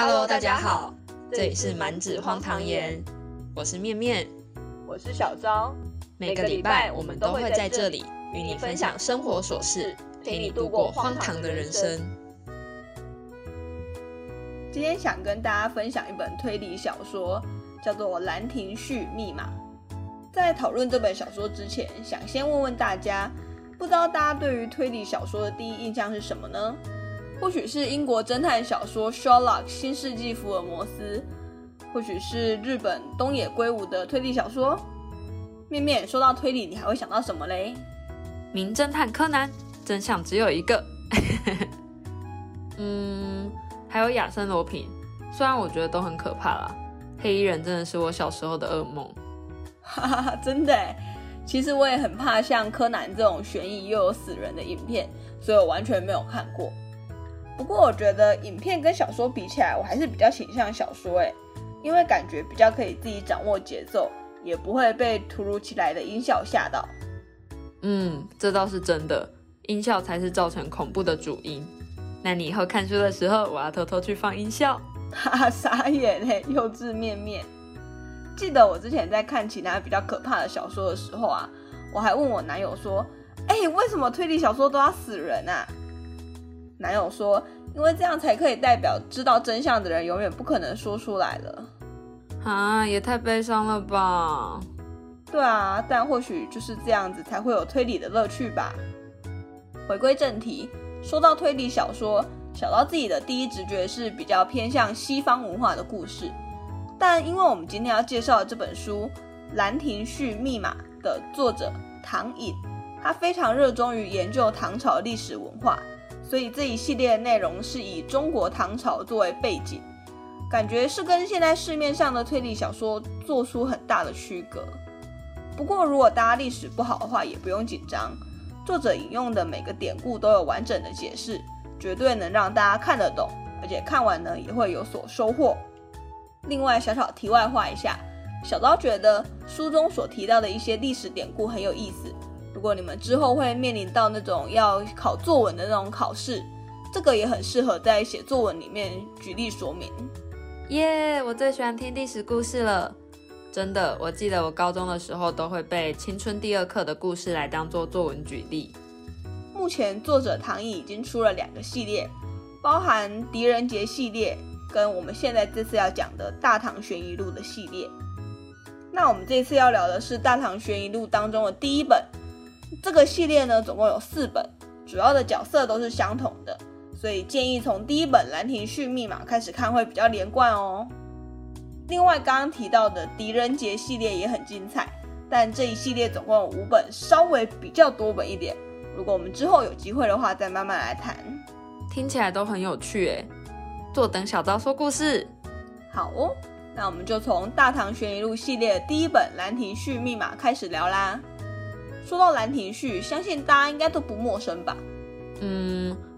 Hello， 大家好，这里是满纸荒唐言，我是面面，我是小张。每个礼拜我们都会在这里与你分享生活琐事，陪你度过荒唐的人生。今天想跟大家分享一本推理小说，叫做《兰亭序密码》。在讨论这本小说之前，想先问问大家，不知道大家对于推理小说的第一印象是什么呢？或许是英国侦探小说 Sherlock 新世纪福尔摩斯，或许是日本东野圭吾的推理小说。面面，说到推理你还会想到什么嘞？名侦探柯南，真相只有一个。还有亚森罗平，虽然我觉得都很可怕啦，黑衣人真的是我小时候的噩梦。哈哈，真的耶，其实我也很怕像柯南这种悬疑又有死人的影片，所以我完全没有看过。不过我觉得影片跟小说比起来，我还是比较倾向小说耶，因为感觉比较可以自己掌握节奏，也不会被突如其来的音效吓到。这倒是真的，音效才是造成恐怖的主因。那你以后看书的时候，我要偷偷去放音效。哈哈，傻眼耶，幼稚面面。记得我之前在看其他比较可怕的小说的时候啊，我还问我男友说，为什么推理小说都要死人啊？男友说，因为这样才可以代表知道真相的人永远不可能说出来了。啊，也太悲伤了吧。对啊，但或许就是这样子才会有推理的乐趣吧。回归正题，说到推理小说，想到自己的第一直觉是比较偏向西方文化的故事，但因为我们今天要介绍的这本书《兰亭序密码》的作者唐寅，他非常热衷于研究唐朝历史文化，所以这一系列的内容是以中国唐朝作为背景，感觉是跟现在市面上的推理小说做出很大的区隔。不过如果大家历史不好的话也不用紧张，作者引用的每个典故都有完整的解释，绝对能让大家看得懂，而且看完呢也会有所收获。另外小小题外话一下，小刀觉得书中所提到的一些历史典故很有意思，如果你们之后会面临到那种要考作文的那种考试，这个也很适合在写作文里面举例说明。耶，我最喜欢听历史故事了。真的，我记得我高中的时候都会背青春第二课的故事来当做作文举例。目前作者唐寅已经出了2个系列，包含狄仁杰系列跟我们现在这次要讲的大唐悬疑录的系列。那我们这次要聊的是大唐悬疑录当中的第一本，这个系列呢总共有4本，主要的角色都是相同的，所以建议从第一本《兰亭序密码》开始看会比较连贯哦。另外刚刚提到的狄仁杰系列也很精彩，但这一系列总共有5本，稍微比较多本一点，如果我们之后有机会的话再慢慢来谈。听起来都很有趣耶，坐等小刀说故事。好哦，那我们就从大唐悬疑录系列的第一本《兰亭序密码》开始聊啦。说到兰亭序，相信大家应该都不陌生吧？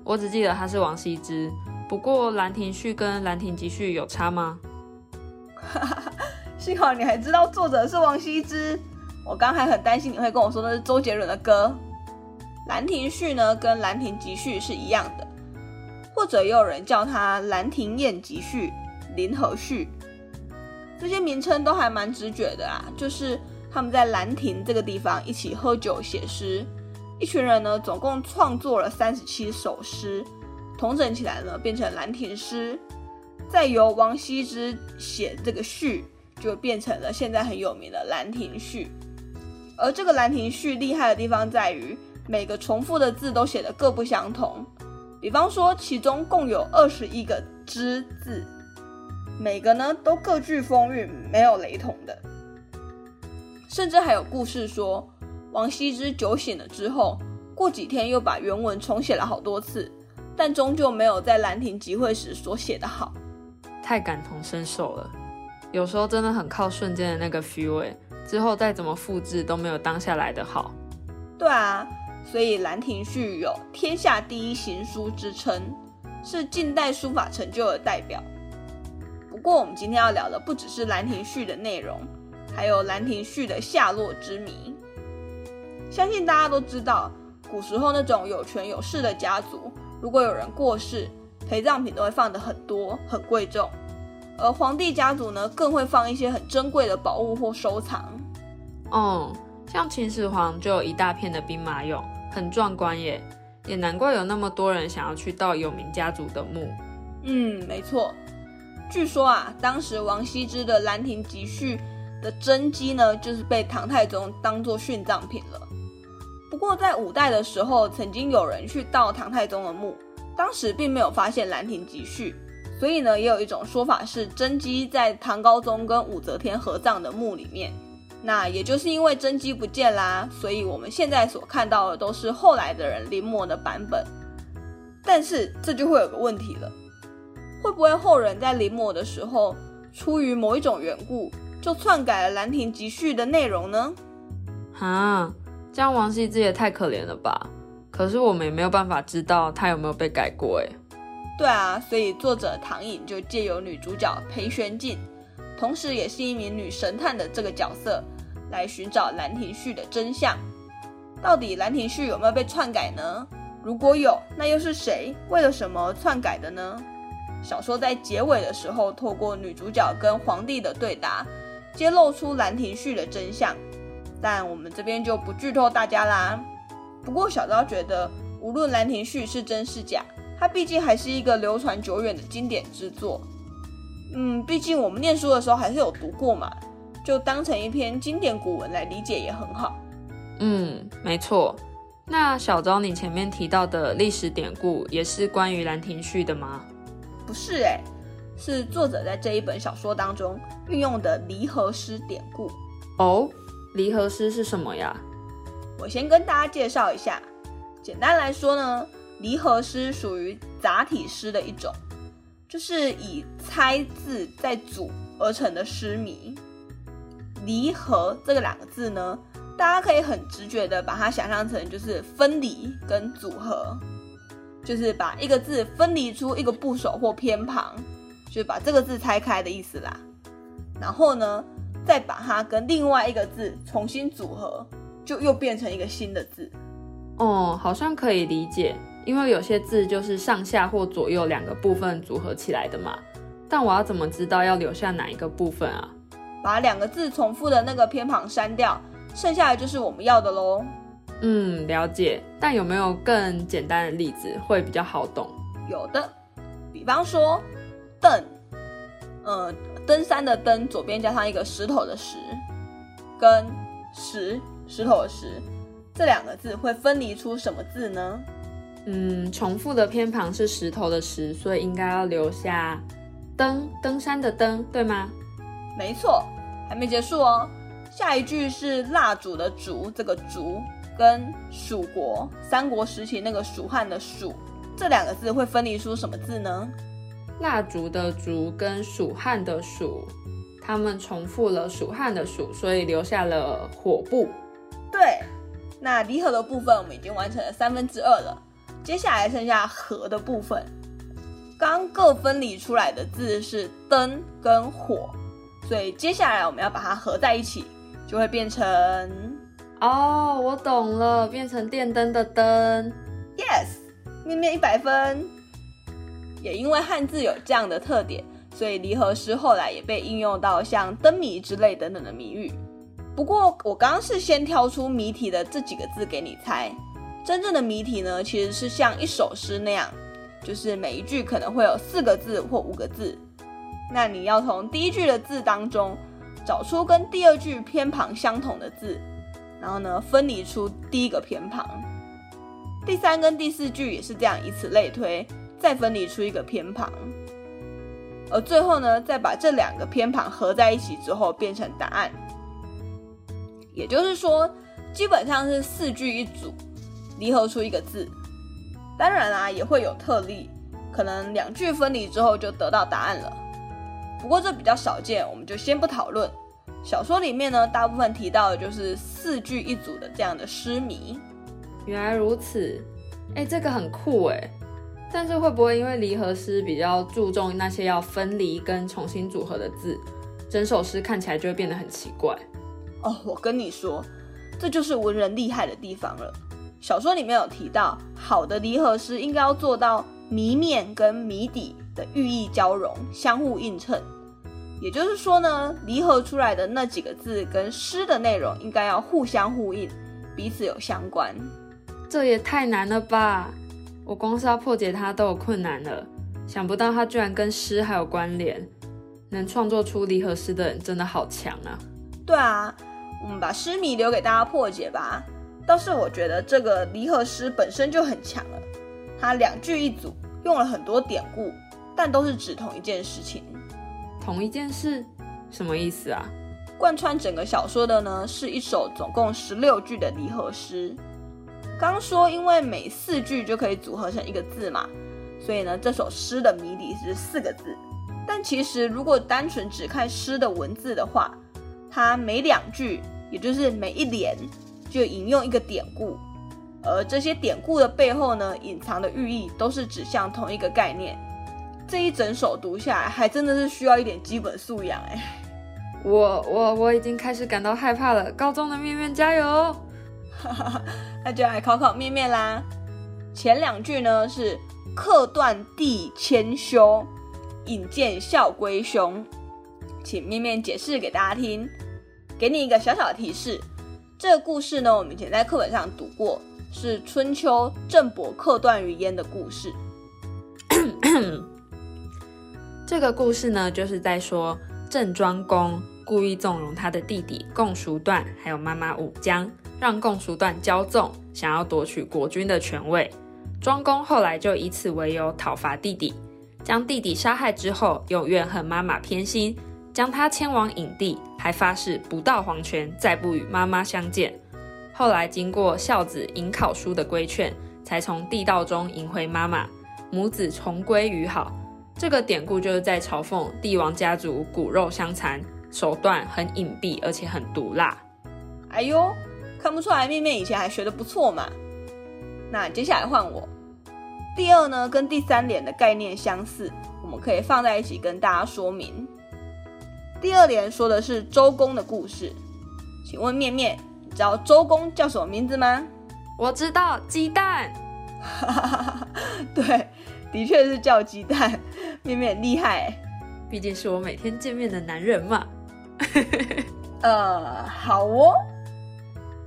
我只记得他是王羲之，不过兰亭序跟兰亭集序有差吗？幸好你还知道作者是王羲之，我刚还很担心你会跟我说那是周杰伦的歌。兰亭序呢跟兰亭集序是一样的，或者也有人叫它兰亭宴集序、临河序，这些名称都还蛮直觉的啊，就是他们在兰亭这个地方一起喝酒写诗，一群人呢总共创作了37首诗，统整起来呢变成兰亭诗，再由王羲之写这个序，就变成了现在很有名的兰亭序。而这个兰亭序厉害的地方在于，每个重复的字都写得各不相同，比方说其中共有21个之字，每个呢都各具风韵，没有雷同的。甚至还有故事说，王羲之酒醒了之后，过几天又把原文重写了好多次，但终究没有在兰亭集会时所写的好。太感同身受了，有时候真的很靠瞬间的那个 feel， 之后再怎么复制都没有当下来的好。对啊，所以兰亭序有天下第一行书之称，是近代书法成就的代表。不过我们今天要聊的不只是兰亭序的内容，还有兰亭序的下落之谜。相信大家都知道，古时候那种有权有势的家族，如果有人过世，陪葬品都会放得很多，很贵重。而皇帝家族呢，更会放一些很珍贵的宝物或收藏。哦，像秦始皇就有一大片的兵马俑，很壮观耶，也难怪有那么多人想要去盗有名家族的墓。嗯，没错。据说啊，当时王羲之的《兰亭集序》的真迹呢，就是被唐太宗当作殉葬品了。不过在五代的时候，曾经有人去盗唐太宗的墓，当时并没有发现《兰亭集序》，所以呢，也有一种说法是真迹在唐高宗跟武则天合葬的墓里面。那也就是因为真迹不见啦，所以我们现在所看到的都是后来的人临摹的版本。但是这就会有个问题了，会不会后人在临摹的时候，出于某一种缘故，就篡改了《兰亭集序》的内容呢？啊，这样王羲之也太可怜了吧！可是我们也没有办法知道他有没有被改过耶。对啊，所以作者唐颖就借由女主角裴玄烬，同时也是一名女神探的这个角色，来寻找《兰亭序》的真相。到底《兰亭序》有没有被篡改呢？如果有，那又是谁为了什么篡改的呢？小说在结尾的时候，透过女主角跟皇帝的对答，揭露出《兰亭序》的真相，但我们这边就不剧透大家啦。不过小昭觉得，无论《兰亭序》是真是假，它毕竟还是一个流传久远的经典之作。毕竟我们念书的时候还是有读过嘛，就当成一篇经典古文来理解也很好。没错。那小昭，你前面提到的历史典故也是关于《兰亭序》的吗？不是耶，是作者在这一本小说当中运用的离合诗典故。哦，离合诗是什么呀？我先跟大家介绍一下。简单来说呢，离合诗属于杂体诗的一种，就是以猜字再组而成的诗谜。离合这个两个字呢，大家可以很直觉的把它想象成就是分离跟组合，就是把一个字分离出一个部首或偏旁，就是把这个字拆开的意思啦。然后呢，再把它跟另外一个字重新组合，就又变成一个新的字。哦，好像可以理解，因为有些字就是上下或左右两个部分组合起来的嘛。但我要怎么知道要留下哪一个部分啊？把两个字重复的那个偏旁删掉，剩下的就是我们要的咯。了解。但有没有更简单的例子会比较好懂？有的，比方说登，登山的登，左边加上一个石头的石，跟石，石头的石，这两个字会分离出什么字呢？重复的偏旁是石头的石，所以应该要留下登，登山的登，对吗？没错。还没结束哦，下一句是蜡烛的烛，这个烛跟蜀国，三国时期那个蜀汉的蜀，这两个字会分离出什么字呢？蜡烛的烛跟蜀汉的蜀，他们重复了蜀汉的蜀，所以留下了火部。对，那离合的部分我们已经完成了2/3了，接下来剩下合的部分。刚各分离出来的字是灯跟火，所以接下来我们要把它合在一起，就会变成我懂了，变成电灯的灯。 Yes， 面面100分。也因为汉字有这样的特点，所以离合诗后来也被应用到像灯谜之类等等的谜语。不过我刚刚是先挑出谜题的这几个字给你猜，真正的谜题呢，其实是像一首诗那样，就是每一句可能会有4个字或5个字，那你要从第一句的字当中找出跟第二句偏旁相同的字，然后呢分离出第一个偏旁。第3跟第4句也是这样，以此类推，再分离出一个偏旁，而最后呢，再把这两个偏旁合在一起之后变成答案。也就是说，基本上是4句一组，离合出一个字。当然啦，也会有特例，可能2句分离之后就得到答案了。不过这比较少见，我们就先不讨论。小说里面呢，大部分提到的就是4句一组的这样的诗谜。原来如此，这个很酷耶。但是会不会因为离合诗比较注重那些要分离跟重新组合的字，整首诗看起来就会变得很奇怪？我跟你说，这就是文人厉害的地方了。小说里面有提到，好的离合诗应该要做到谜面跟谜底的寓意交融，相互映衬。也就是说呢，离合出来的那几个字跟诗的内容应该要互相呼应，彼此有相关。这也太难了吧，我光是要破解它都有困难了，想不到它居然跟诗还有关联，能创作出离合诗的人真的好强啊。对啊，我们把诗谜留给大家破解吧。倒是我觉得这个离合诗本身就很强了，它两句一组，用了很多典故，但都是指同一件事情。同一件事什么意思啊？贯穿整个小说的呢，是一首总共16句的离合诗。刚说因为每4句就可以组合成一个字嘛，所以呢这首诗的谜底是4个字。但其实如果单纯只看诗的文字的话，它每2句，也就是每一联，就引用一个典故，而这些典故的背后呢，隐藏的寓意都是指向同一个概念。这一整首读下来，还真的是需要一点基本素养哎。我已经开始感到害怕了。高中的面面加油！那就来考考面面啦。前2句呢是“客断地千秋，引见笑归兄”，请面面解释给大家听。给你一个小小的提示，这个故事呢，我们以前在课本上读过，是春秋郑伯客断于鄢的故事。这个故事呢，就是在说郑庄公故意纵容他的弟弟共叔段，还有妈妈武姜，让共叔段骄纵，想要夺取国君的权位。庄公后来就以此为由讨伐弟弟，将弟弟杀害之后，又怨恨妈妈偏心，将他迁往隐地，还发誓不到黄泉再不与妈妈相见。后来经过孝子颍考叔的规劝，才从地道中迎回妈妈，母子重归于好。这个典故就是在嘲讽帝王家族骨肉相残，手段很隐蔽，而且很毒辣。哎呦，看不出来面面以前还学得不错嘛。那接下来换我。第2呢，跟第3联的概念相似，我们可以放在一起跟大家说明。第2联说的是周公的故事，请问面面，你知道周公叫什么名字吗？我知道，鸡蛋。对，的确是叫鸡蛋，面面很厉害，毕竟是我每天见面的男人嘛。好哦。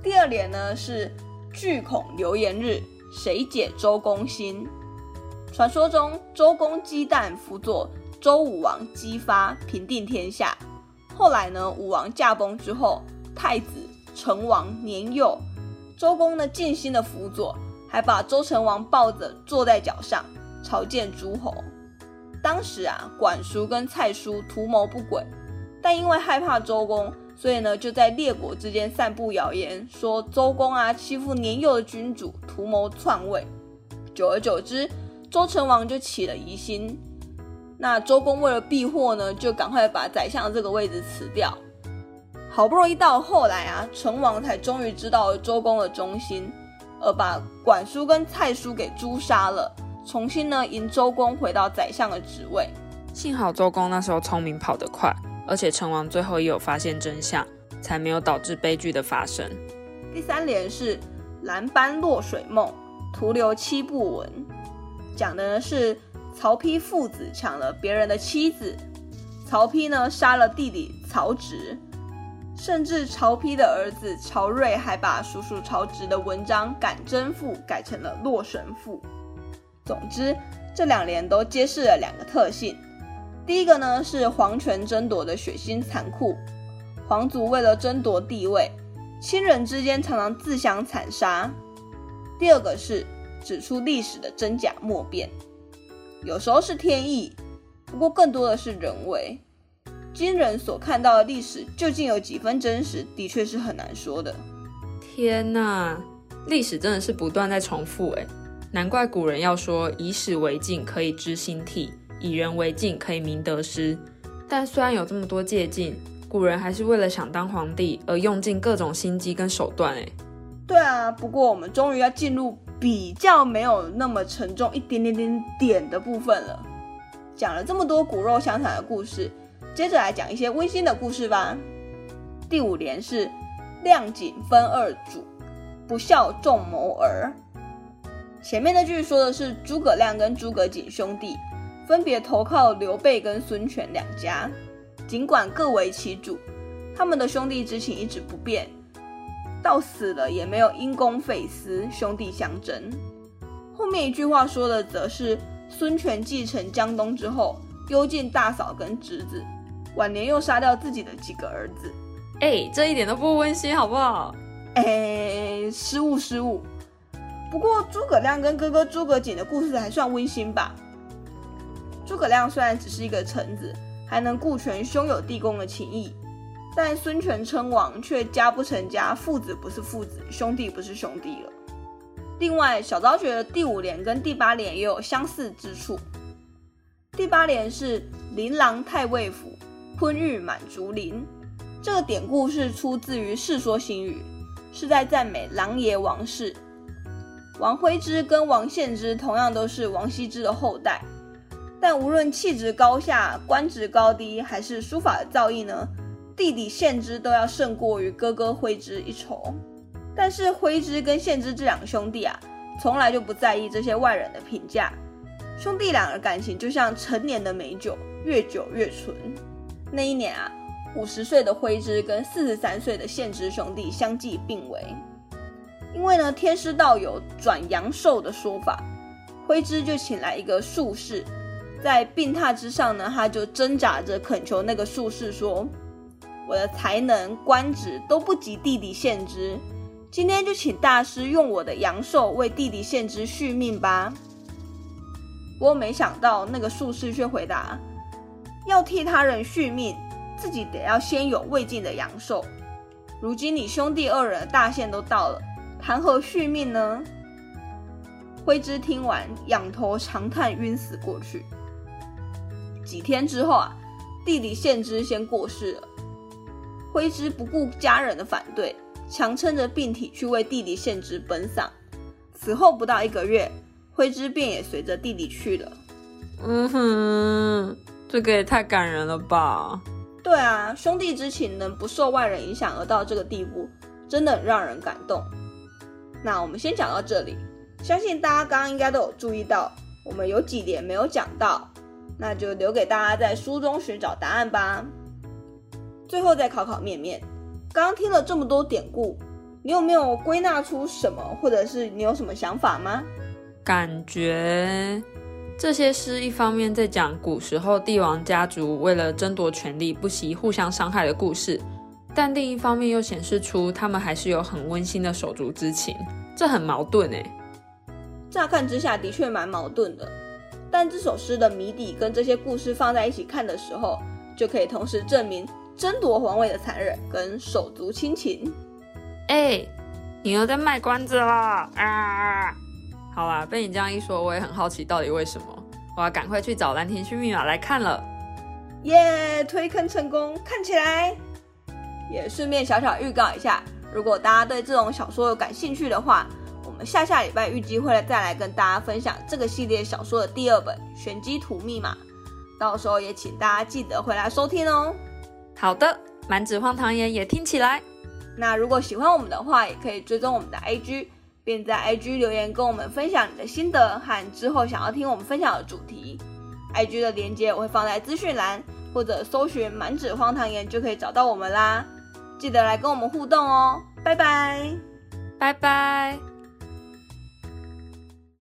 第2联呢是巨恐流言日，谁解周公心？传说中周公鸡蛋辅佐周武王姬发平定天下，后来呢武王驾崩之后，太子成王年幼，周公呢尽心的辅佐，还把周成王抱着坐在脚上，朝见诸侯。当时啊，管叔跟蔡叔图谋不轨，但因为害怕周公，所以呢就在列国之间散布谣言，说周公啊欺负年幼的君主，图谋篡位。久而久之，周成王就起了疑心。那周公为了避祸呢，就赶快把宰相这个位置辞掉。好不容易到后来啊，成王才终于知道了周公的忠心，而把管叔跟蔡叔给诛杀了，重新呢迎周公回到宰相的职位。幸好周公那时候聪明跑得快，而且成王最后也有发现真相，才没有导致悲剧的发生。第3联是蓝斑落水梦，徒留七步文，讲的是曹丕父子抢了别人的妻子，曹丕呢杀了弟弟曹植，甚至曹丕的儿子曹睿还把叔叔曹植的文章《感真赋》改成了《洛神赋》。总之，这2联都揭示了2个特性。第一个呢是皇权争夺的血腥残酷，皇族为了争夺地位，亲人之间常常自相残杀。第2个是指出历史的真假莫辨，有时候是天意，不过更多的是人为。今人所看到的历史究竟有几分真实，的确是很难说的。天哪，历史真的是不断在重复哎，难怪古人要说以史为镜可以知兴替，以人为镜可以明得失。但虽然有这么多借镜，古人还是为了想当皇帝而用尽各种心机跟手段哎。对啊，不过我们终于要进入比较没有那么沉重一点的部分了。讲了这么多骨肉相残的故事，接着来讲一些温馨的故事吧。第5联是亮景分二主，不孝众谋儿，前面那句说的是诸葛亮跟诸葛瑾兄弟分别投靠刘备跟孙权两家，尽管各为其主，他们的兄弟之情一直不变，到死了也没有因公废私，兄弟相争。后面一句话说的则是孙权继承江东之后，幽禁大嫂跟侄子，晚年又杀掉自己的几个儿子。这一点都不温馨好不好？失误。不过诸葛亮跟哥哥诸葛瑾的故事还算温馨吧。诸葛亮虽然只是一个臣子，还能顾全兄友弟恭的情谊，但孙权称王却家不成家，父子不是父子，兄弟不是兄弟了。另外，小昭觉得第五联跟第八联也有相似之处。第八联是琳琅太尉府，昏欲满竹林，这个典故是出自于《世说新语》，是在赞美琅琊王氏。王徽之跟王献之同样都是王羲之的后代，但无论气质高下、官职高低，还是书法的造诣呢，弟弟献之都要胜过于哥哥徽之一筹。但是徽之跟献之这两兄弟啊，从来就不在意这些外人的评价，兄弟俩的感情就像陈年的美酒，越久越醇。那一年啊，50岁的徽之跟43岁的献之兄弟相继病危。因为呢，天师道有转阳寿的说法，徽之就请来一个术士，在病榻之上呢，他就挣扎着恳求那个术士说：“我的才能、官职都不及弟弟献之，今天就请大师用我的阳寿为弟弟献之续命吧。”不过没想到那个术士却回答：“要替他人续命，自己得要先有未尽的阳寿。如今你兄弟二人的大限都到了，谈何续命呢？”徽之听完，仰头长叹，晕死过去。几天之后啊，弟弟献之先过世了。徽之不顾家人的反对，强撑着病体去为弟弟献之奔丧。此后不到1个月，徽之便也随着弟弟去了。这个也太感人了吧。对啊，兄弟之情能不受外人影响而到这个地步，真的很让人感动。那我们先讲到这里，相信大家刚刚应该都有注意到我们有几点没有讲到，那就留给大家在书中寻找答案吧。最后再考考面面，刚刚听了这么多典故，你有没有归纳出什么，或者是你有什么想法吗？感觉这些诗一方面在讲古时候帝王家族为了争夺权力不惜互相伤害的故事，但另一方面又显示出他们还是有很温馨的手足之情，这很矛盾耶。乍看之下的确蛮矛盾的，但这首诗的谜底跟这些故事放在一起看的时候，就可以同时证明争夺皇位的残忍跟手足亲情。你又在卖关子了啊！好啦，被你这样一说，我也很好奇到底为什么，我要赶快去找《兰亭序密码》来看了。推坑成功，看起来！也顺便小小预告一下，如果大家对这种小说有感兴趣的话，我们下礼拜预计会再来跟大家分享这个系列小说的第2本《玄机图密码》，到时候也请大家记得回来收听哦。好的，满纸荒唐言也听起来。那如果喜欢我们的话，也可以追踪我们的 IG， 并在 IG 留言跟我们分享你的心得和之后想要听我们分享的主题。 IG 的连结我会放在资讯栏，或者搜寻满纸荒唐言就可以找到我们啦。记得来跟我们互动哦，拜拜。